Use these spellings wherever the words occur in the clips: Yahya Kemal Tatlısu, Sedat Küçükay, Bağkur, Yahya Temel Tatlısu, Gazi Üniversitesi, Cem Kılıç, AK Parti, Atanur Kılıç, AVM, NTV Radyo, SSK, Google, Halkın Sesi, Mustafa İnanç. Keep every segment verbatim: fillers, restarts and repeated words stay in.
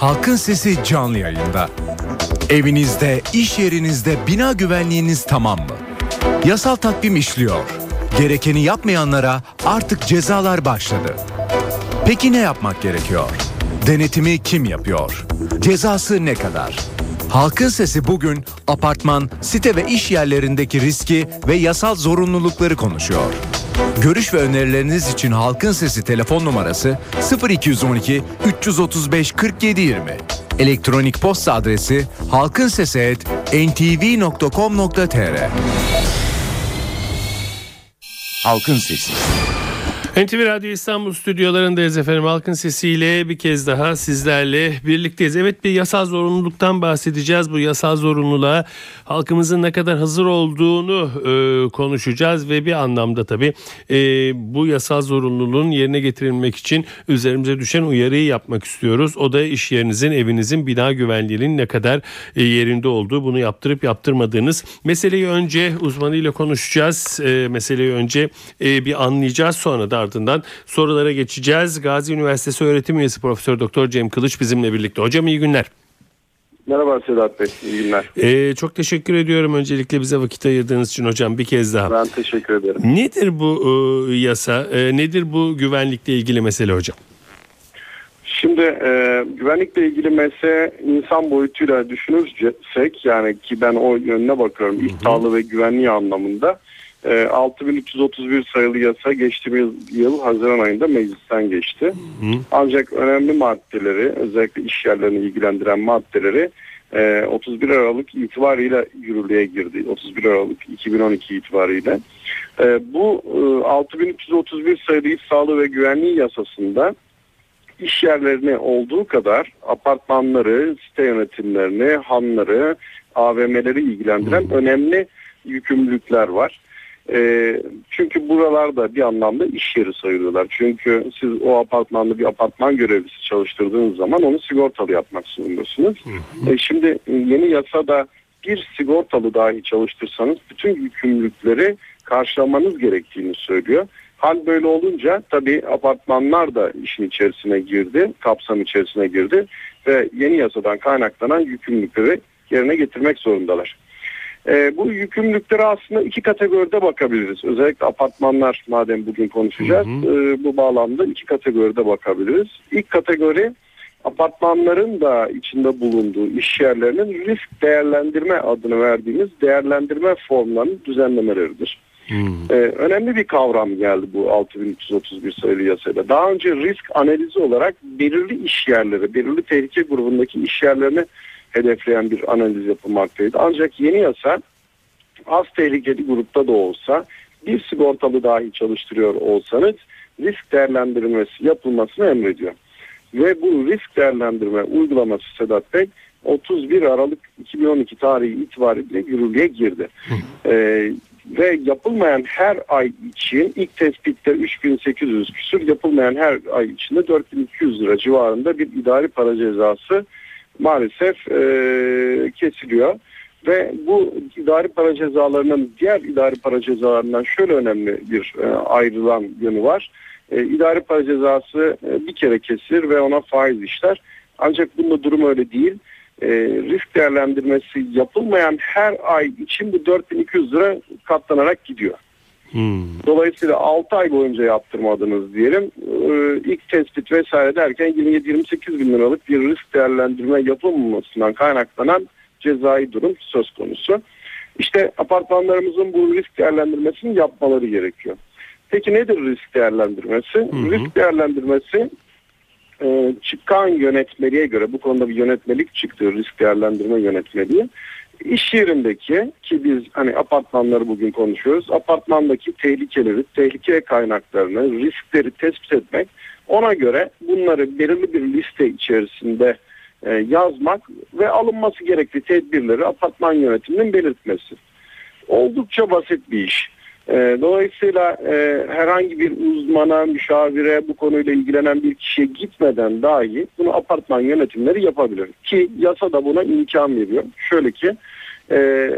Halkın Sesi canlı yayında. Evinizde, iş yerinizde bina güvenliğiniz tamam mı? Yasal takvim işliyor. Gerekeni yapmayanlara artık cezalar başladı. Peki ne yapmak gerekiyor? Denetimi kim yapıyor? Cezası ne kadar? Halkın Sesi bugün apartman, site ve iş yerlerindeki riski ve yasal zorunlulukları konuşuyor. Görüş ve önerileriniz için Halkın Sesi telefon numarası sıfır iki on iki üç otuz beş kırk yedi yirmi. Elektronik posta adresi halkın sesi et en ti vi nokta com nokta tr. Halkın Sesi. N T V Radyo İstanbul stüdyolarındayız efendim. Halkın Sesi'yle bir kez daha sizlerle birlikteyiz. Evet, bir yasal zorunluluktan bahsedeceğiz. Bu yasal zorunluluğa halkımızın ne kadar hazır olduğunu e, konuşacağız ve bir anlamda tabii e, bu yasal zorunluluğun yerine getirilmek için üzerimize düşen uyarıyı yapmak istiyoruz. O da iş yerinizin, evinizin bina güvenliğinin ne kadar e, yerinde olduğu, bunu yaptırıp yaptırmadığınız. Meseleyi önce uzmanıyla konuşacağız. E, meseleyi önce e, bir anlayacağız, sonra da ardından sorulara geçeceğiz. Gazi Üniversitesi öğretim üyesi Profesör Doktor Cem Kılıç bizimle birlikte. Hocam iyi günler. Merhaba Sedat Bey, iyi günler. Ee, çok teşekkür ediyorum öncelikle bize vakit ayırdığınız için hocam, bir kez daha. Ben teşekkür ederim. Nedir bu e, yasa, e, nedir bu güvenlikle ilgili mesele hocam? Şimdi e, güvenlikle ilgili mesele insan boyutuyla düşünürsek, yani ki ben o yönüne bakıyorum, iddialı ve güvenliği anlamında. altı bin üç yüz otuz bir sayılı yasa geçtiğimiz yıl Haziran ayında meclisten geçti. Hı hı. Ancak önemli maddeleri, özellikle iş yerlerini ilgilendiren maddeleri otuz bir Aralık itibariyle yürürlüğe girdi. otuz bir Aralık iki bin on iki itibariyle. Bu altı bin üç yüz otuz bir sayılı iş sağlığı ve güvenliği yasasında iş yerlerini olduğu kadar apartmanları, site yönetimlerini, hanları, A V M'leri ilgilendiren hı hı. önemli yükümlülükler var. E, çünkü buralarda bir anlamda iş yeri sayılıyorlar. Çünkü siz o apartmanda bir apartman görevlisi çalıştırdığınız zaman onu sigortalı yapmak zorundasınız. E, şimdi yeni yasada bir sigortalı dahi çalıştırsanız bütün yükümlülükleri karşılamanız gerektiğini söylüyor. Hal böyle olunca tabii apartmanlar da işin içerisine girdi, kapsam içerisine girdi ve yeni yasadan kaynaklanan yükümlülükleri yerine getirmek zorundalar. E, bu yükümlülükleri aslında iki kategoride bakabiliriz. Özellikle apartmanlar, madem bugün konuşacağız, hı hı. E, bu bağlamda iki kategoride bakabiliriz. İlk kategori, apartmanların da içinde bulunduğu iş yerlerinin risk değerlendirme adını verdiğimiz değerlendirme formlarının düzenlemeleridir. Hı. E, önemli bir kavram geldi bu altı bin üç yüz otuz bir sayılı yasayla. Daha önce risk analizi olarak belirli iş yerleri, belirli tehlike grubundaki iş yerlerine hedefleyen bir analiz yapılmaktaydı. Ancak yeni yasa az tehlikeli grupta da olsa bir sigortalı dahi çalıştırıyor olsanız risk değerlendirmesi yapılmasını emrediyor. Ve bu risk değerlendirme uygulaması Sedat Bey otuz bir Aralık iki bin on iki tarihi itibariyle yürürlüğe girdi. Ee, ve yapılmayan her ay için ilk tespitte üç bin sekiz yüz küsür, yapılmayan her ay içinde dört bin iki yüz lira civarında bir idari para cezası maalesef e, kesiliyor ve bu idari para cezalarının diğer idari para cezalarından şöyle önemli bir e, ayrılan yönü var. E, idari para cezası e, bir kere kesilir ve ona faiz işler. Ancak bunda durum öyle değil. E, risk değerlendirmesi yapılmayan her ay için bu dört bin iki yüz lira katlanarak gidiyor. Hmm. Dolayısıyla altı ay boyunca yaptırmadınız diyelim, ee, ilk tespit vesaire derken yirmi yedi yirmi sekiz bin liralık bir risk değerlendirme yapılmamasından kaynaklanan cezai durum söz konusu. İşte apartmanlarımızın bu risk değerlendirmesini yapmaları gerekiyor. Peki nedir risk değerlendirmesi? Hmm. Risk değerlendirmesi e, çıkan yönetmeliğe göre, bu konuda bir yönetmelik çıktı, risk değerlendirme yönetmeliği. İş yerindeki, ki biz hani apartmanları bugün konuşuyoruz, apartmandaki tehlikeleri, tehlike kaynaklarını, riskleri tespit etmek, ona göre bunları belirli bir liste içerisinde e, yazmak ve alınması gerekli tedbirleri apartman yönetiminin belirtmesi. Oldukça basit bir iş. E, dolayısıyla e, herhangi bir uzmana, müşavire, bu konuyla ilgilenen bir kişiye gitmeden dahi bunu apartman yönetimleri yapabilir. Ki yasa da buna imkan veriyor. Şöyle ki e,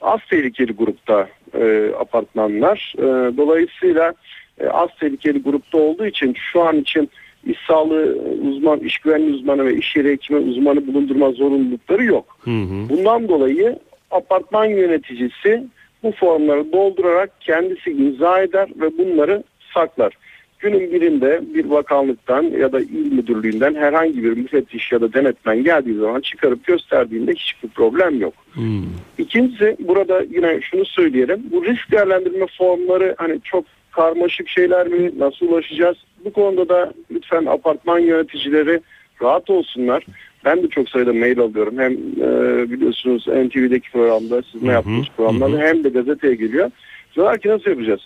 az tehlikeli grupta e, apartmanlar. E, dolayısıyla e, az tehlikeli grupta olduğu için şu an için iş sağlığı uzmanı, iş güvenliği uzmanı ve iş yeri hekimi uzmanı bulundurma zorunlulukları yok. Hı hı. Bundan dolayı apartman yöneticisi bu formları doldurarak kendisi imza eder ve bunları saklar. Günün birinde bir bakanlıktan ya da il müdürlüğünden herhangi bir müfettiş ya da denetmen geldiği zaman çıkarıp gösterdiğinde hiçbir problem yok. Hmm. İkincisi, burada yine şunu söyleyelim. Bu risk değerlendirme formları hani çok karmaşık şeyler mi? Nasıl ulaşacağız? Bu konuda da lütfen apartman yöneticileri rahat olsunlar. Ben de çok sayıda mail alıyorum. Hem e, biliyorsunuz N T V'deki programda, sizinle yaptığınız programlarda hı hı. hem de gazeteye geliyor. Diyorlar ki nasıl yapacağız?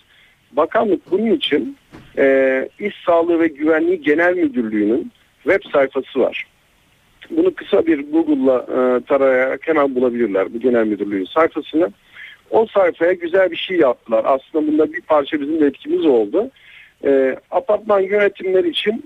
Bakanlık bunun için e, İş Sağlığı ve Güvenliği Genel Müdürlüğü'nün web sayfası var. Bunu kısa bir Google'la e, tarayarak hemen bulabilirler bu genel müdürlüğün sayfasını. O sayfaya güzel bir şey yaptılar. Aslında bunda bir parça bizim de etkimiz oldu. E, apartman yönetimleri için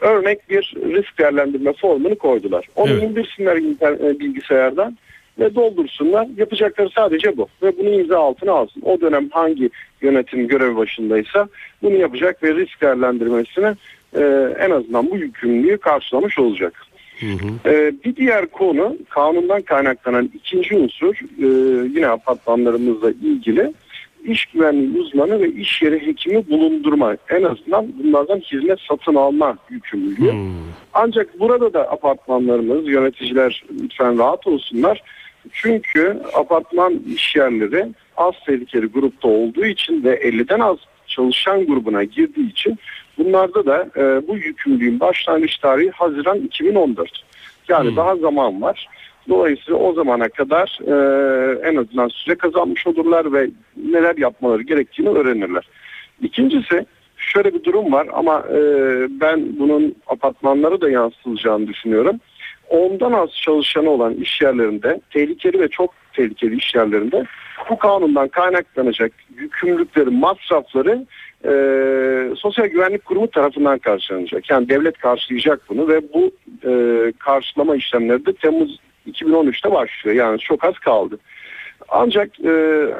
örnek bir risk değerlendirme formunu koydular. Onu evet. indirsinler inter- bilgisayardan ve doldursunlar. Yapacakları sadece bu. Ve bunu imza altına alsın. O dönem hangi yönetim görevi başındaysa bunu yapacak ve risk değerlendirmesine e, en azından bu yükümlülüğü karşılamış olacak. Hı hı. E, bir diğer konu, kanundan kaynaklanan ikinci unsur, e, yine apartmanlarımızla ilgili iş güvenliği uzmanı ve iş yeri hekimi bulundurma, en azından bunlardan hizmet satın alma yükümlülüğü. Hmm. Ancak burada da apartmanlarımız, yöneticiler lütfen rahat olsunlar. Çünkü apartman işyerleri az tehlikeli grupta olduğu için ve elliden az çalışan grubuna girdiği için bunlarda da e, bu yükümlülüğün başlangıç tarihi Haziran iki bin on dört. Yani hmm. daha zaman var. Dolayısıyla o zamana kadar e, en azından süre kazanmış olurlar ve neler yapmaları gerektiğini öğrenirler. İkincisi, şöyle bir durum var ama e, ben bunun apartmanlara da yansıtılacağını düşünüyorum. Ondan az çalışanı olan iş yerlerinde, tehlikeli ve çok tehlikeli iş yerlerinde bu kanundan kaynaklanacak yükümlülükleri, masrafları e, Sosyal Güvenlik Kurumu tarafından karşılanacak. Yani devlet karşılayacak bunu ve bu e, karşılama işlemleri de Temmuz iki bin on üçte başlıyor. Yani çok az kaldı. Ancak e,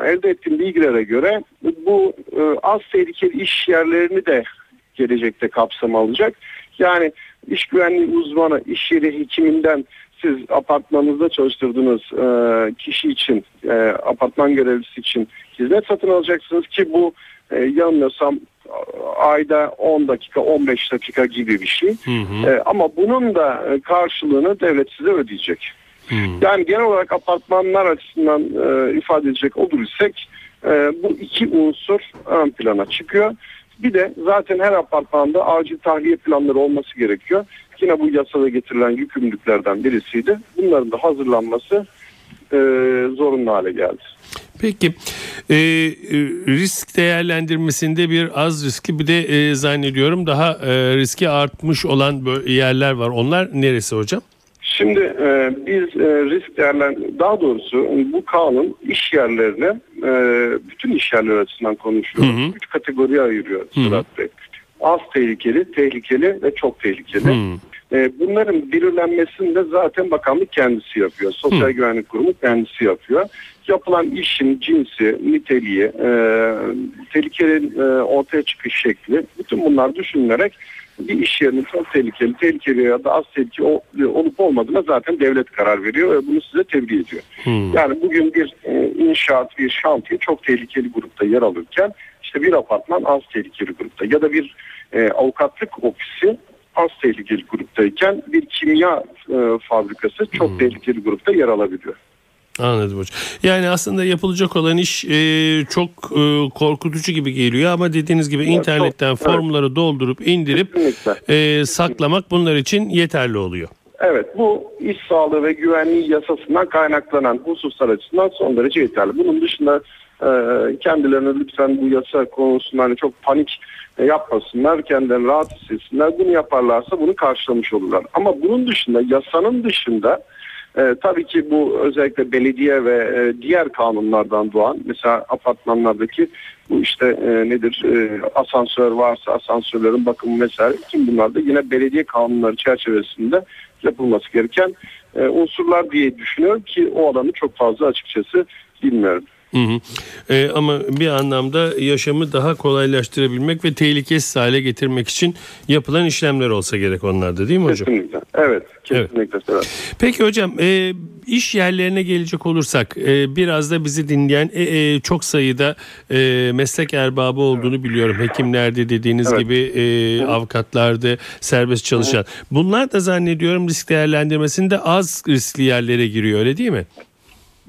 elde ettiğim bilgilere göre bu e, az tehlikeli iş yerlerini de gelecekte kapsama alacak. Yani iş güvenliği uzmanı, iş yeri hekiminden siz apartmanınızda çalıştırdığınız e, kişi için, e, apartman görevlisi için hizmet satın alacaksınız ki bu e, yanılmıyorsam ayda on dakika on beş dakika gibi bir şey. Hı hı. E, ama bunun da karşılığını devlet size ödeyecek. Hmm. Yani genel olarak apartmanlar açısından e, ifade edecek olur isek e, bu iki unsur ön plana çıkıyor. Bir de zaten her apartmanda acil tahliye planları olması gerekiyor. Yine bu yasada getirilen yükümlülüklerden birisiydi. Bunların da hazırlanması e, zorunlu hale geldi. Peki e, risk değerlendirmesinde bir az riskli bir de e, zannediyorum daha e, riski artmış olan yerler var. Onlar neresi hocam? Şimdi e, biz e, risk değerlendirme, daha doğrusu bu kanun iş yerlerine, e, bütün iş yerleri açısından konuşuyoruz. Hı hı. Üç kategoriye ayırıyor Sedat Bey. Az tehlikeli, tehlikeli ve çok tehlikeli. Hı. E, bunların belirlenmesini de zaten bakanlık kendisi yapıyor. Sosyal hı. Güvenlik Kurumu kendisi yapıyor. Yapılan işin cinsi, niteliği, e, tehlikenin e, ortaya çıkış şekli, bütün bunlar düşünülerek bir iş yerinin çok tehlikeli, tehlikeli ya da az tehlikeli olup olmadığına zaten devlet karar veriyor ve bunu size tebliğ ediyor. Hmm. Yani bugün bir inşaat, bir şantiye çok tehlikeli grupta yer alırken işte bir apartman az tehlikeli grupta ya da bir avukatlık ofisi az tehlikeli gruptayken bir kimya fabrikası çok hmm. tehlikeli grupta yer alabiliyor. Anladım hocam. Yani aslında yapılacak olan iş e, çok e, korkutucu gibi geliyor ama dediğiniz gibi evet, internetten çok, formları evet. doldurup indirip e, saklamak bunlar için yeterli oluyor. Evet, bu iş sağlığı ve güvenliği yasasından kaynaklanan hususlar açısından son derece yeterli. Bunun dışında e, kendilerine lütfen bu yasa konusunda hani çok panik yapmasınlar, kendilerini rahat hissetsinler. Bunu yaparlarsa bunu karşılamış olurlar. Ama bunun dışında, yasanın dışında Ee, tabii ki bu özellikle belediye ve e, diğer kanunlardan doğan, mesela apartmanlardaki bu işte e, nedir e, asansör varsa asansörlerin bakımı vesaire, tüm bunlar da yine belediye kanunları çerçevesinde yapılması gereken e, unsurlar diye düşünüyorum ki o alanı çok fazla açıkçası bilmiyorum. Hı hı. E, ama bir anlamda yaşamı daha kolaylaştırabilmek ve tehlikesiz hale getirmek için yapılan işlemler olsa gerek onlarda, değil mi hocam? Kesinlikle. Evet, kesinlikle. Evet. Peki hocam, e, iş yerlerine gelecek olursak e, biraz da bizi dinleyen e, e, çok sayıda e, meslek erbabı olduğunu evet. biliyorum. Hekimlerde dediğiniz evet. gibi e, avukatlarda serbest çalışan. Evet. Bunlar da zannediyorum risk değerlendirmesinde az riskli yerlere giriyor, öyle değil mi?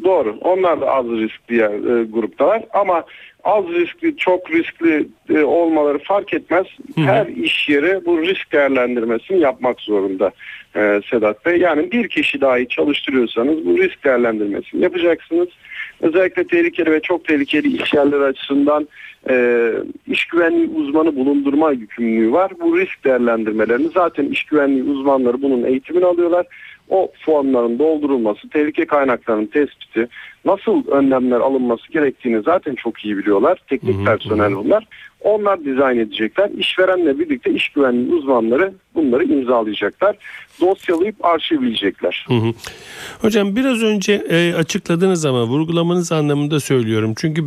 Doğru. Onlar da az riskli yer, e, gruptalar ama az riskli, çok riskli e, olmaları fark etmez. Hı-hı. Her iş yeri bu risk değerlendirmesini yapmak zorunda e, Sedat Bey. Yani bir kişi dahi çalıştırıyorsanız bu risk değerlendirmesini yapacaksınız. Özellikle tehlikeli ve çok tehlikeli iş yerleri açısından e, iş güvenliği uzmanı bulundurma yükümlülüğü var. Bu risk değerlendirmelerini zaten iş güvenliği uzmanları bunun eğitimini alıyorlar. O formların doldurulması, tehlike kaynaklarının tespiti, nasıl önlemler alınması gerektiğini zaten çok iyi biliyorlar. Teknik hı hı. personel bunlar. Onlar dizayn edecekler. İşverenle birlikte iş güvenliği uzmanları bunları imzalayacaklar. Dosyalayıp arşivleyecekler. Hı hı. Hocam biraz önce e, açıkladınız ama vurgulamanız anlamında söylüyorum. Çünkü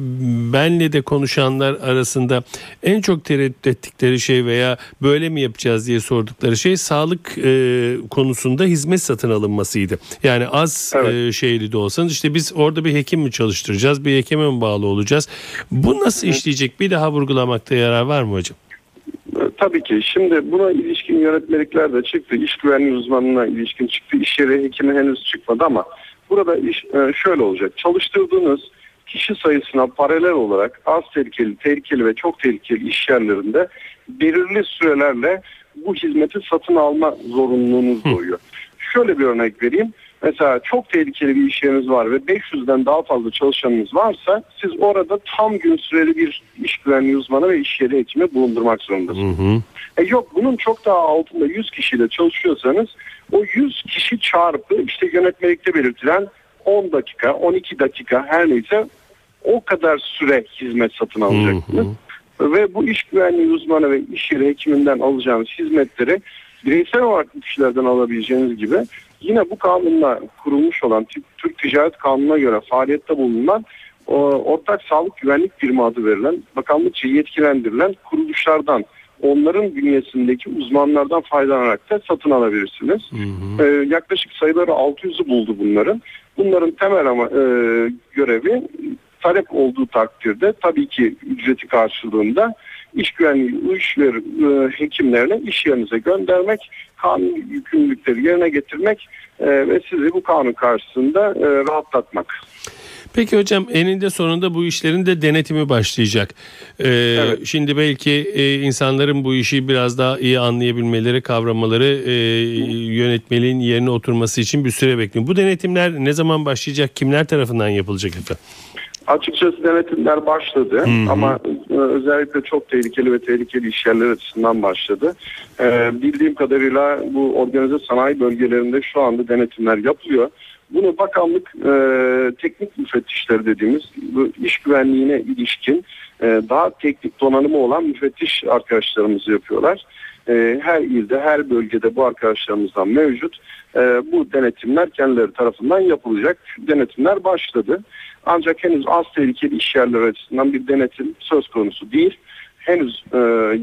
benle de konuşanlar arasında en çok tereddüt ettikleri şey veya böyle mi yapacağız diye sordukları şey sağlık e, konusunda hizmet satın alınmasıydı. Yani az evet. e, şeyli de olsanız işte biz orada bir hekim mi çalıştıracağız, bir hekime mi bağlı olacağız? Bu nasıl işleyecek? Bir daha vurgulamak yarar var mı hocam? Tabii ki. Şimdi buna ilişkin yönetmelikler de çıktı. İş güvenliği uzmanına ilişkin çıktı. İş yeri hekimi henüz çıkmadı ama burada iş şöyle olacak. Çalıştırdığınız kişi sayısına paralel olarak az tehlikeli, tehlikeli ve çok tehlikeli iş yerlerinde belirli sürelerle bu hizmeti satın alma zorunluluğunuz doğuyor. Şöyle bir örnek vereyim. Mesela çok tehlikeli bir iş yeriniz var ve beş yüzden daha fazla çalışanınız varsa siz orada tam gün süreli bir iş güvenliği uzmanı ve iş yeri hekimi bulundurmak zorundasınız. Hı hı. E yok, bunun çok daha altında yüz kişiyle çalışıyorsanız o yüz kişi çarpı işte yönetmelikte belirtilen on dakika, on iki dakika her neyse o kadar süre hizmet satın alacaksınız. Hı hı. Ve bu iş güvenliği uzmanı ve iş yeri hekiminden alacağınız hizmetleri bireysel olarak kişilerden alabileceğiniz gibi yine bu kanunla kurulmuş olan Türk Ticaret Kanunu'na göre faaliyette bulunan ortak sağlık güvenlik birimi adı verilen bakanlıkça yetkilendirilen kuruluşlardan, onların bünyesindeki uzmanlardan faydalanarak da satın alabilirsiniz. Hı hı. Ee, yaklaşık sayıları altı yüzü buldu bunların. Bunların temel ama, e, görevi talep olduğu takdirde tabii ki ücreti karşılığında iş güvenliği işleri hekimlerine iş yerinize göndermek, kanun yükümlülükleri yerine getirmek e, ve sizi bu kanun karşısında e, rahatlatmak. Peki hocam, eninde sonunda bu işlerin de denetimi başlayacak. Ee, evet. Şimdi belki e, insanların bu işi biraz daha iyi anlayabilmeleri, kavramaları, e, yönetmeliğin yerine oturması için bir süre bekliyor. Bu denetimler ne zaman başlayacak, kimler tarafından yapılacak efendim? Açıkçası denetimler başladı hmm. ama özellikle çok tehlikeli ve tehlikeli işyerler açısından başladı. Ee, bildiğim kadarıyla bu organize sanayi bölgelerinde şu anda denetimler yapılıyor. Bunu bakanlık e, teknik müfettişleri dediğimiz bu iş güvenliğine ilişkin e, daha teknik donanımı olan müfettiş arkadaşlarımız yapıyorlar. E, her ilde, her bölgede bu arkadaşlarımızdan mevcut. E, bu denetimler kendileri tarafından yapılacak. Denetimler başladı. Ancak henüz az tehlikeli iş yerleri açısından bir denetim söz konusu değil. Henüz e,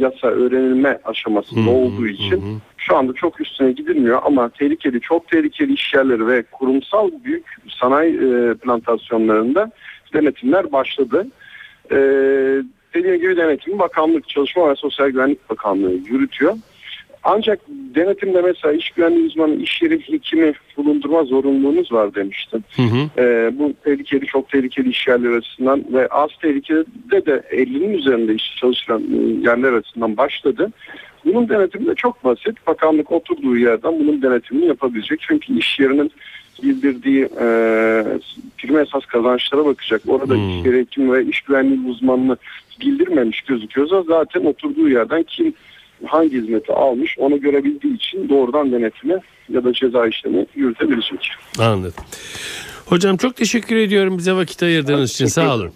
yasa öğrenilme aşamasında hmm, olduğu için hmm. şu anda çok üstüne gidilmiyor ama tehlikeli, çok tehlikeli iş yerleri ve kurumsal büyük sanayi e, plantasyonlarında denetimler başladı. E, dediğim gibi denetimi Bakanlık, Çalışma ve Sosyal Güvenlik Bakanlığı yürütüyor. Ancak denetimde mesela iş güvenliği uzmanı, iş yeri hekimi bulundurma zorunluluğunuz var demiştim. Hı hı. Ee, bu tehlikeli, çok tehlikeli iş yerleri açısından ve az tehlikede de ellinin üzerinde iş çalışan yerler açısından başladı. Bunun denetimi de çok basit. Bakanlık oturduğu yerden bunun denetimini yapabilecek. Çünkü iş yerinin bildirdiği e, prim esas kazançlara bakacak. Orada hmm. iş yeri hekimi ve iş güvenliği uzmanını bildirmemiş gözüküyorsa zaten oturduğu yerden kim hangi hizmeti almış onu görebildiği için doğrudan denetime ya da ceza işlemi yürütebilecek. Anladım. Hocam çok teşekkür ediyorum bize vakit ayırdığınız evet, için. Sağ olun.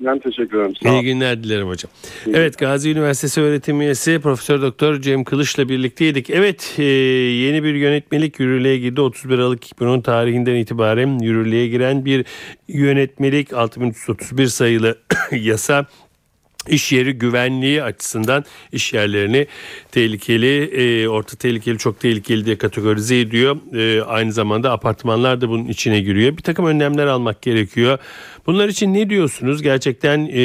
Ben teşekkür ederim. Sağ İyi günler dilerim hocam. İyi evet günler. Gazi Üniversitesi öğretim üyesi Profesör Doktor Cem Kılıç'la birlikteydik. Evet, yeni bir yönetmelik yürürlüğe girdi. otuz bir Aralık iki bin on tarihinden itibaren yürürlüğe giren bir yönetmelik altı bin üç yüz otuz bir sayılı yasa. İş yeri güvenliği açısından iş yerlerini tehlikeli, e, orta tehlikeli, çok tehlikeli diye kategorize ediyor. E, aynı zamanda apartmanlar da bunun içine giriyor. Bir takım önlemler almak gerekiyor. Bunlar için ne diyorsunuz? Gerçekten e,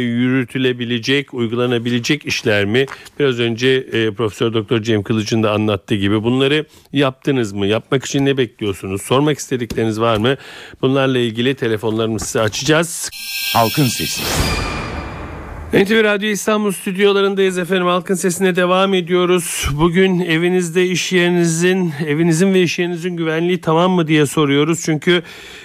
yürütülebilecek, uygulanabilecek işler mi? Biraz önce e, Profesör Doktor Cem Kılıç'ın da anlattığı gibi bunları yaptınız mı? Yapmak için ne bekliyorsunuz? Sormak istedikleriniz var mı? Bunlarla ilgili telefonlarımızı size açacağız. Halkın Sesi. N T V Radyo İstanbul stüdyolarındayız efendim. Halkın Sesi'ne devam ediyoruz. Bugün evinizde iş yerinizin, evinizin ve iş yerinizin güvenliği tamam mı diye soruyoruz. Çünkü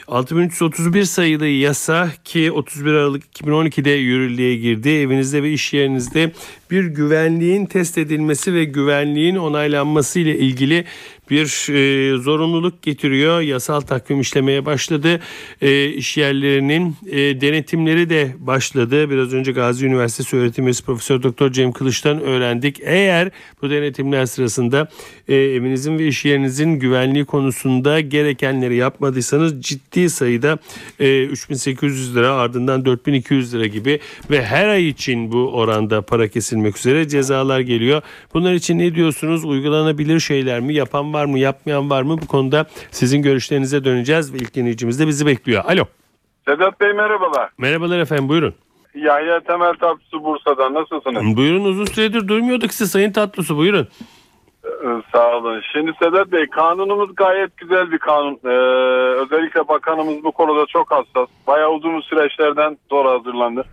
altı bin üç yüz otuz bir sayılı yasa ki otuz bir Aralık iki bin on iki'de yürürlüğe girdi. Evinizde ve iş yerinizde bir güvenliğin test edilmesi ve güvenliğin onaylanması ile ilgili bir e, zorunluluk getiriyor. Yasal takvim işlemeye başladı. E, iş yerlerinin e, denetimleri de başladı. Biraz önce Gazi Üniversitesi öğretim üyesi Profesör Doktor Cem Kılıç'tan öğrendik. Eğer bu denetimler sırasında e, evinizin ve iş yerinizin güvenliği konusunda gerekenleri yapmadıysanız ciddi sayıda e, üç bin sekiz yüz lira ardından dört bin iki yüz lira gibi ve her ay için bu oranda para kesilmek üzere cezalar geliyor. Bunlar için ne diyorsunuz? Uygulanabilir şeyler mi? Yapan var var mı, yapmayan var mı? Bu konuda sizin görüşlerinize döneceğiz ve ilk dinleyicimiz de bizi bekliyor. Alo. Sedat Bey merhabalar. Merhabalar efendim, buyurun. Yahya Temel Tatlısu Bursa'dan, nasılsınız? Buyurun, uzun süredir duymuyorduk sizi Sayın Tatlısu, buyurun. Ee, sağ olun. Şimdi Sedat Bey, kanunumuz gayet güzel bir kanun. Ee, özellikle bakanımız bu konuda çok hassas. Bayağı uzun süreçlerden sonra hazırlandı.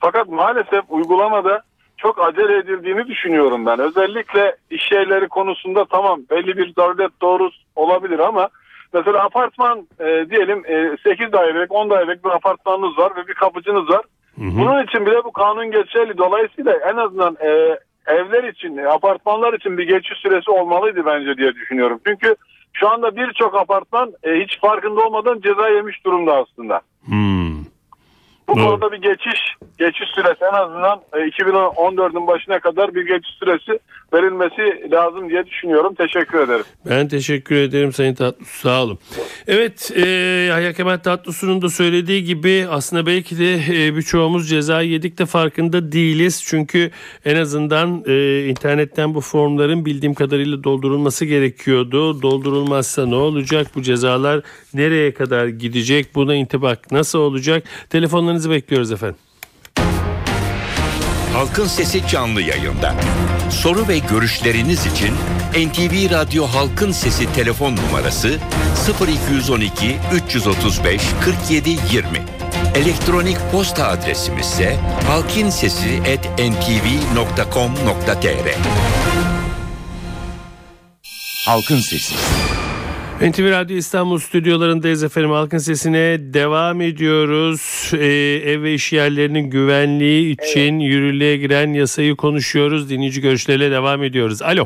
Fakat maalesef uygulamada çok acele edildiğini düşünüyorum ben. Özellikle iş yerleri konusunda tamam belli bir zaruret doğrusu olabilir ama mesela apartman e, diyelim e, sekiz dairelik on dairelik bir apartmanınız var ve bir kapıcınız var. Hı hı. Bunun için bile bu kanun geçerli. Dolayısıyla en azından e, evler için, apartmanlar için bir geçiş süresi olmalıydı bence diye düşünüyorum. Çünkü şu anda birçok apartman e, hiç farkında olmadan ceza yemiş durumda aslında. Hmm. Bu doğru. Konuda bir geçiş, geçiş süresi en azından iki bin on dördün başına kadar bir geçiş süresi verilmesi lazım diye düşünüyorum. Teşekkür ederim. Ben teşekkür ederim Sayın Tatlısu, sağ olun. Evet, e, Yahya Kemal Tatlısu'nun da söylediği gibi aslında belki de e, birçoğumuz ceza yedik de farkında değiliz. Çünkü en azından e, internetten bu formların bildiğim kadarıyla doldurulması gerekiyordu. Doldurulmazsa ne olacak? Bu cezalar nereye kadar gidecek? Buna intibak nasıl olacak? Telefonların bekliyoruz efendim. Halkın Sesi canlı yayında. Soru ve görüşleriniz için N T V Radyo Halkın Sesi telefon numarası sıfır iki on iki üç yüz otuz beş kırk yedi yirmi. Elektronik posta adresimiz ise halkinsesi at n t v nokta com nokta t r. Halkın Sesi. N T V Radyo İstanbul stüdyolarındayız efendim. Halkın Sesi'ne devam ediyoruz. Ee, ev ve iş yerlerinin güvenliği için evet. Yürürlüğe giren yasayı konuşuyoruz. Dinleyici görüşleriyle devam ediyoruz. Alo.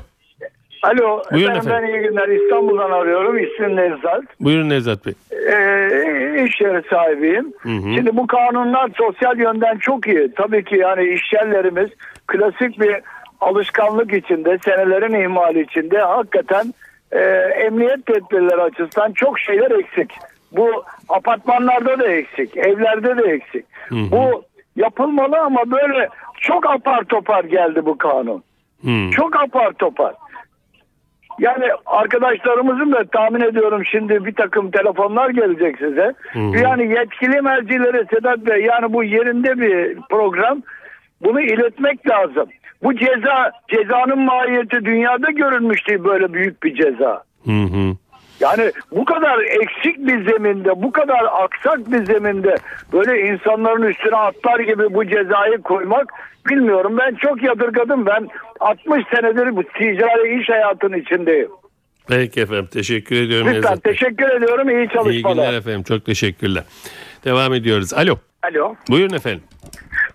Alo. Buyurun efendim. Ben iyi günler. İstanbul'dan arıyorum. İsmim Nevzat. Buyurun Nevzat Bey. Ee, iş yeri sahibiyim. Hı hı. Şimdi bu kanunlar sosyal yönden çok iyi. Tabii ki yani iş yerlerimiz klasik bir alışkanlık içinde, senelerin ihmali içinde hakikaten Ee, emniyet tedbirleri açısından çok şeyler eksik. Bu apartmanlarda da eksik, evlerde de eksik. Hı hı. Bu yapılmalı ama böyle çok apar topar geldi bu kanun. Hı. Çok apar topar. Yani arkadaşlarımızın da tahmin ediyorum şimdi bir takım telefonlar gelecek size. Hı hı. Yani yetkili mercilere Sedat Bey, yani bu yerinde bir program, bunu iletmek lazım. Bu ceza, cezanın mahiyeti dünyada görülmüştü, böyle büyük bir ceza. Hı hı. Yani bu kadar eksik bir zeminde, bu kadar aksak bir zeminde böyle insanların üstüne atlar gibi bu cezayı koymak, bilmiyorum. Ben çok yadırgadım. Ben altmış senedir bu ticari iş hayatının içindeyim. Peki efendim, teşekkür ediyorum. Lütfen, teşekkür ediyorum. İyi çalışmalar. İyi günler efendim, çok teşekkürler. Devam ediyoruz. Alo. Alo. Buyurun efendim.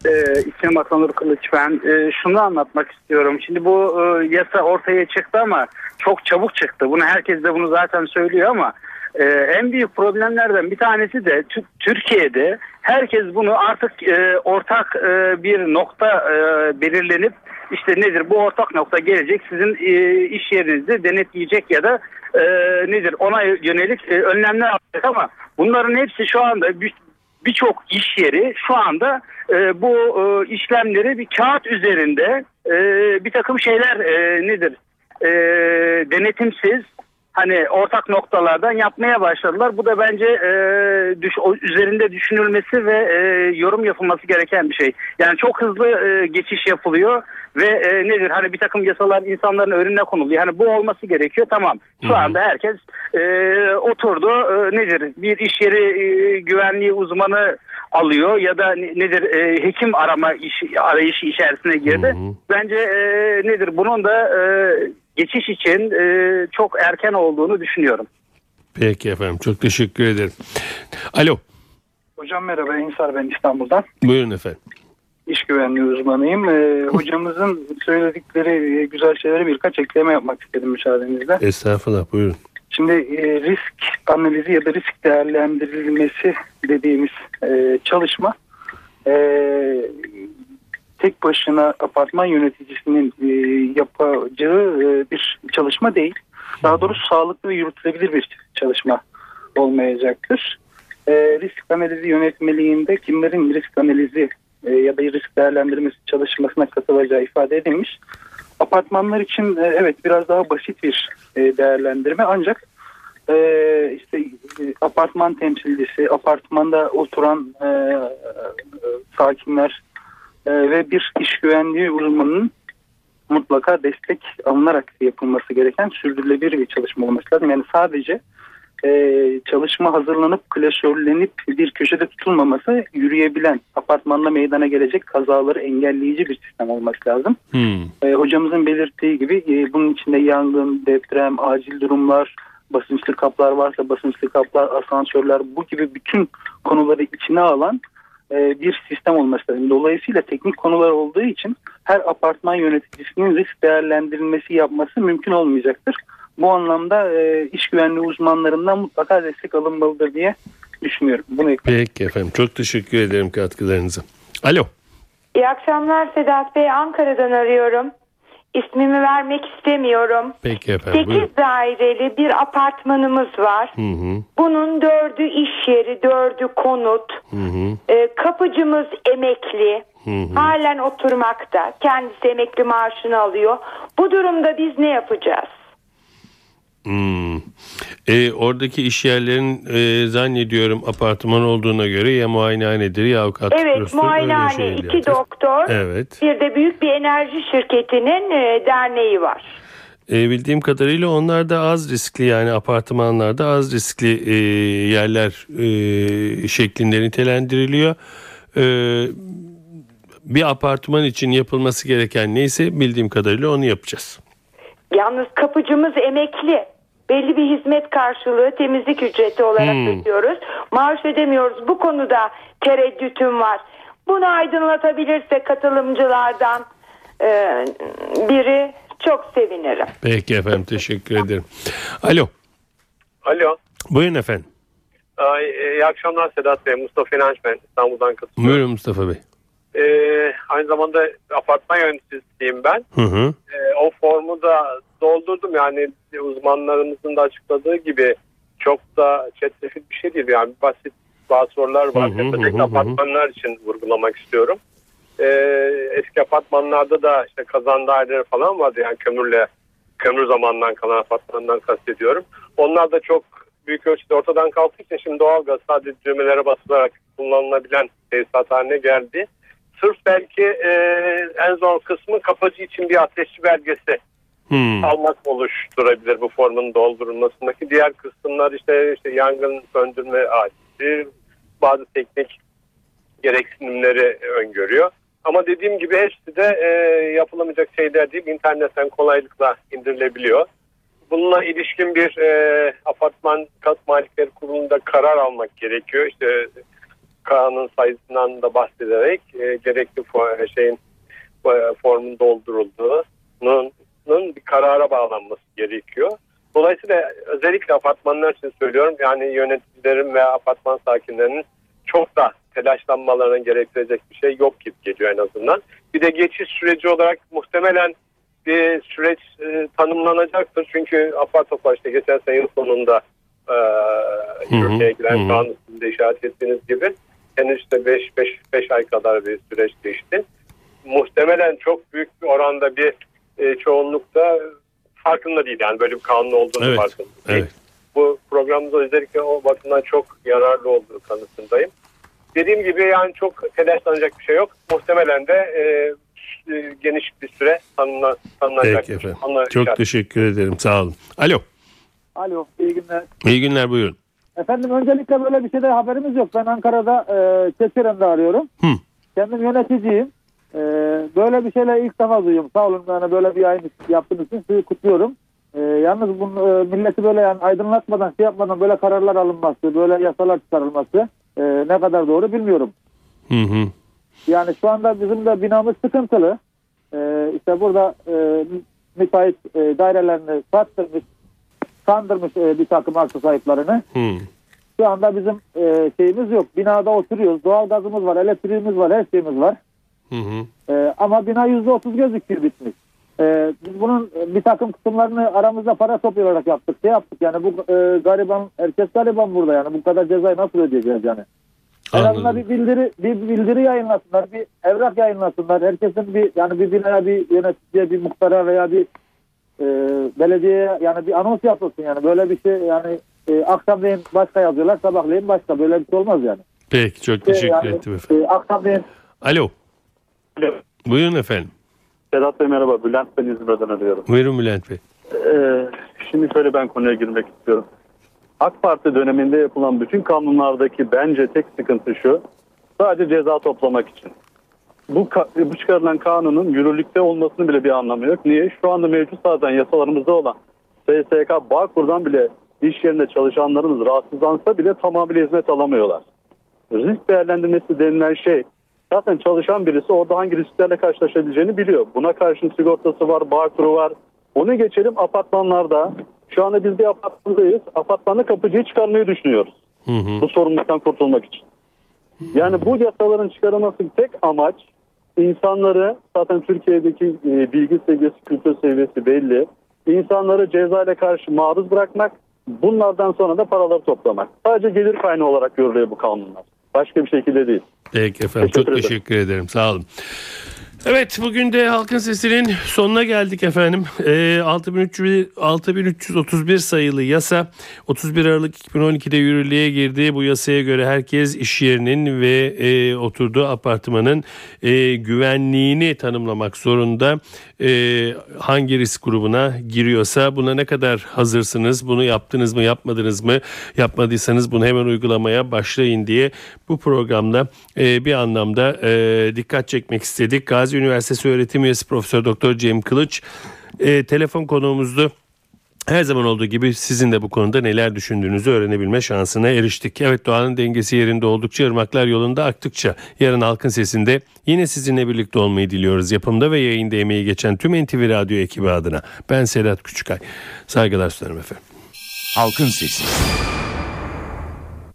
Ee, İsmim Atanur Kılıç ben. Ee, şunu anlatmak istiyorum. Şimdi bu e, yasa ortaya çıktı ama çok çabuk çıktı. Bunu herkes de bunu zaten söylüyor ama Ee, en büyük problemlerden bir tanesi de t- Türkiye'de herkes bunu artık e, ortak e, bir nokta e, belirlenip işte nedir bu ortak nokta gelecek sizin e, iş yerinizde denetleyecek ya da e, nedir ona yönelik e, önlemler alacak ama bunların hepsi şu anda bir, birçok iş yeri şu anda e, bu e, işlemleri bir kağıt üzerinde e, bir takım şeyler e, nedir e, denetimsiz hani ortak noktalardan yapmaya başladılar. Bu da bence e, düş, üzerinde düşünülmesi ve e, yorum yapılması gereken bir şey. Yani çok hızlı e, geçiş yapılıyor ve e, nedir hani bir takım yasalar insanların önüne konuluyor. Hani bu olması gerekiyor tamam. Şu Hı-hı. anda herkes e, oturdu e, nedir bir iş yeri e, güvenliği uzmanı alıyor ya da nedir e, hekim arama iş, arayışı içerisine girdi. Hı-hı. Bence e, nedir bunun da e, geçiş için e, çok erken olduğunu düşünüyorum. Peki efendim. Çok teşekkür ederim. Alo. Hocam merhaba. İnsar ben İstanbul'dan. Buyurun efendim. İş güvenliği uzmanıyım. E, hocamızın söyledikleri güzel şeylere birkaç ekleme yapmak istedim müsaadenizle. Estağfurullah. Buyurun. Şimdi e, risk analizi ya da risk değerlendirilmesi dediğimiz e, çalışma e, tek başına apartman yöneticisinin e, yapacağı e, bir çalışma değil. Daha doğrusu sağlıklı ve yürütülebilir bir çalışma olmayacaktır. E, risk analizi yönetmeliğinde kimlerin risk analizi e, ya da risk değerlendirmesi çalışmasına katılacağı ifade edilmiş. Apartmanlar için e, evet biraz daha basit bir e, değerlendirme ancak e, işte e, apartman temsilcisi, apartmanda oturan e, e, sakinler ve bir iş güvenliği uzmanının mutlaka destek alınarak yapılması gereken sürdürülebilir bir çalışma olması lazım. Yani sadece e, çalışma hazırlanıp klasörlenip bir köşede tutulmaması yürüyebilen apartmanda meydana gelecek kazaları engelleyici bir sistem olması lazım. Hmm. E, hocamızın belirttiği gibi e, bunun içinde yangın, deprem, acil durumlar, basınçlı kaplar varsa basınçlı kaplar, asansörler bu gibi bütün konuları içine alan bir sistem olması lazım. Dolayısıyla teknik konular olduğu için her apartman yöneticisinin risk değerlendirilmesi yapması mümkün olmayacaktır. Bu anlamda iş güvenliği uzmanlarından mutlaka destek alınmalıdır diye düşünüyorum. Bunu Peki efendim. Çok teşekkür ederim katkılarınıza. Alo. İyi akşamlar Sedat Bey. Ankara'dan arıyorum. İsmimi vermek istemiyorum. Peki efendim. sekiz buyurun. Daireli bir apartmanımız var. Hı hı. Bunun dördü iş yeri, dördü konut. Hı hı. E, kapıcımız emekli. Hı hı. Halen oturmakta. Kendisi emekli maaşını alıyor. Bu durumda biz ne yapacağız? Hmm. E, oradaki iş yerlerin e, zannediyorum apartman olduğuna göre ya muayenehanedir ya avukatlık. Evet muayenehane, iki yani. doktor, evet. Bir de büyük bir enerji şirketinin e, derneği var. E, bildiğim kadarıyla onlar da az riskli yani apartmanlarda az riskli e, yerler e, şeklinde nitelendiriliyor. E, bir apartman için yapılması gereken neyse bildiğim kadarıyla onu yapacağız. Yalnız kapıcımız emekli. Belli bir hizmet karşılığı temizlik ücreti olarak hmm. ödüyoruz. Maaş ödemiyoruz. Bu konuda tereddütüm var. Bunu aydınlatabilirse katılımcılardan e, biri çok sevinirim. Peki efendim teşekkür ederim. Alo. Alo. Buyurun efendim. Ee, iyi akşamlar Sedat Bey. Mustafa İnanç ben İstanbul'dan katılıyorum. Buyurun Mustafa Bey. Ee, aynı zamanda apartman yöneticisiyim ben. Hı hı. Ee, o formu da doldurdum yani uzmanlarımızın da açıkladığı gibi çok da çetrefil bir şey değil yani basit bazı sorular var. Hı hı, özellikle hı hı. apartmanlar için vurgulamak istiyorum. Ee, eski apartmanlarda da işte kazan daireleri falan vardı yani kömürle kömür zamanından kalan apartmandan kastediyorum. Onlar da çok büyük ölçüde ortadan kalktığı için şimdi doğalgaz sadece düğmelere basılarak kullanılabilen tesisat haline geldi. Sırf belki e, en zor kısmı kapıcı için bir ateşçi belgesi hmm. almak oluşturabilir bu formun doldurulmasındaki. Diğer kısımlar işte, işte yangın söndürme aleti, bazı teknik gereksinimleri öngörüyor. Ama dediğim gibi hepsi de e, yapılamayacak şeyler değil. İnternetten kolaylıkla indirilebiliyor. Bununla ilişkin bir e, apartman kat malikleri kurulunda karar almak gerekiyor. İşte kanun sayısından da bahsederek e, gerekli for, şeyin e, formun doldurulduğunun bir karara bağlanması gerekiyor. Dolayısıyla özellikle apartmanlar için söylüyorum. Yani yöneticilerin veya apartman sakinlerinin çok da telaşlanmalarına gerektirecek bir şey yok gibi geliyor en azından. Bir de geçiş süreci olarak muhtemelen bir süreç e, tanımlanacaktır. Çünkü apar topar işte geçen senenin sonunda yürürlüğe giren, şu an sizin işaret ettiğiniz gibi henüz işte beş ay kadar bir süreç geçti. Muhtemelen çok büyük bir oranda bir e, çoğunlukta farkında değil. Yani böyle bir kanun olduğunu evet, farkında değil. Evet. Bu programımızda özellikle o bakımdan çok yararlı olduğu kanısındayım. Dediğim gibi yani çok telaşlanacak bir şey yok. Muhtemelen de e, geniş bir süre tanımla, tanımlanacak. Peki efendim. Anla, çok işaret. Teşekkür ederim. Sağ olun. Alo. Alo. İyi günler. İyi günler, buyurun. Efendim öncelikle böyle bir şeyde haberimiz yok. Ben Ankara'da e, Keçiören'de arıyorum. Hı. Kendim yöneticiyim. E, böyle bir şeyle ilk defa duyuyorum. Sağ olun, yani böyle bir yayın yaptığınız için sizi kutluyorum. E, yalnız bunu, e, milleti böyle yani aydınlatmadan, şey yapmadan böyle kararlar alınması, böyle yasalar çıkarılması e, ne kadar doğru bilmiyorum. Hı hı. Yani şu anda bizim de binamız sıkıntılı. Ee, işte burada e, müteahhit e, dairelerini sattırmış, kandırmış e, bir takım arsa sahiplerini. Hmm. Şu anda bizim e, şeyimiz yok. Binada oturuyoruz. Doğalgazımız var, elektriğimiz var, her şeyimiz var. Hmm. E, ama bina yüzde otuz gözüküyor, bitmiş. E, biz bunun bir takım kısımlarını aramızda para toplayarak yaptık. Şey yaptık yani bu e, gariban, herkes gariban burada yani. Bu kadar cezayı nasıl ödeyeceğiz yani? En azından bir bildiri, bir bildiri yayınlasınlar, bir evrak yayınlasınlar. Herkesin bir yani bir binaya, bir yöneticiye, bir muhtara veya bir e, belediyeye yani bir anons yapılsın yani. Böyle bir şey yani e, akşamleyin başka yazıyorlar, sabahleyin başka. Böyle bir şey olmaz yani. Peki, çok teşekkür yani, ettim efendim. E, akşamleyin. Alo. Alo. Buyurun efendim. Sedat Bey merhaba, Bülent Bey, İzmir'den arıyorum. Buyurun Bülent Bey. Ee, şimdi şöyle ben konuya girmek istiyorum. AK Parti döneminde yapılan bütün kanunlardaki bence tek sıkıntı şu, sadece ceza toplamak için. Bu, bu çıkarılan kanunun yürürlükte olmasının bile bir anlamı yok. Niye? Şu anda mevcut zaten yasalarımızda olan S S K, Bağkur'dan bile iş yerinde çalışanlarımız rahatsızlansa bile tamamıyla hizmet alamıyorlar. Risk değerlendirmesi denilen şey, zaten çalışan birisi orada hangi risklerle karşılaşabileceğini biliyor. Buna karşın sigortası var, Bağkur'u var. Onu geçelim apartmanlarda. Şu anda biz bir apartmandayız. Apartmanda kapıcıyı çıkarmayı düşünüyoruz. Hı hı. Bu sorumluluktan kurtulmak için. Yani bu yasaların çıkarılması tek amaç insanları, zaten Türkiye'deki e, bilgi seviyesi, kültür seviyesi belli. İnsanları cezayla karşı maruz bırakmak, bunlardan sonra da paraları toplamak. Sadece gelir kaynağı olarak görülüyor bu kanunlar. Başka bir şekilde değil. Peki efendim, teşekkür çok teşekkür ederim. ederim. Sağ olun. Evet, bugün de Halkın Sesi'nin sonuna geldik efendim. E, altı bin üç yüz otuz bir sayılı yasa otuz bir Aralık iki bin on iki'de yürürlüğe girdi. Bu yasaya göre herkes iş yerinin ve e, oturduğu apartmanın e, güvenliğini tanımlamak zorunda. E, hangi risk grubuna giriyorsa buna ne kadar hazırsınız, bunu yaptınız mı, yapmadınız mı, yapmadıysanız bunu hemen uygulamaya başlayın diye bu programda e, bir anlamda e, dikkat çekmek istedik. Gazi Üniversitesi öğretim üyesi Profesör Doktor Cem Kılıç e, telefon konuğumuzdu. Her zaman olduğu gibi sizin de bu konuda neler düşündüğünüzü öğrenebilme şansına eriştik. Evet, doğanın dengesi yerinde oldukça, ırmaklar yolunda aktıkça. Yarın Halkın Sesi'nde yine sizinle birlikte olmayı diliyoruz. Yapımda ve yayında emeği geçen tüm N T V Radyo ekibi adına ben Sedat Küçükay. Saygılar sunarım efendim. Halkın Sesi.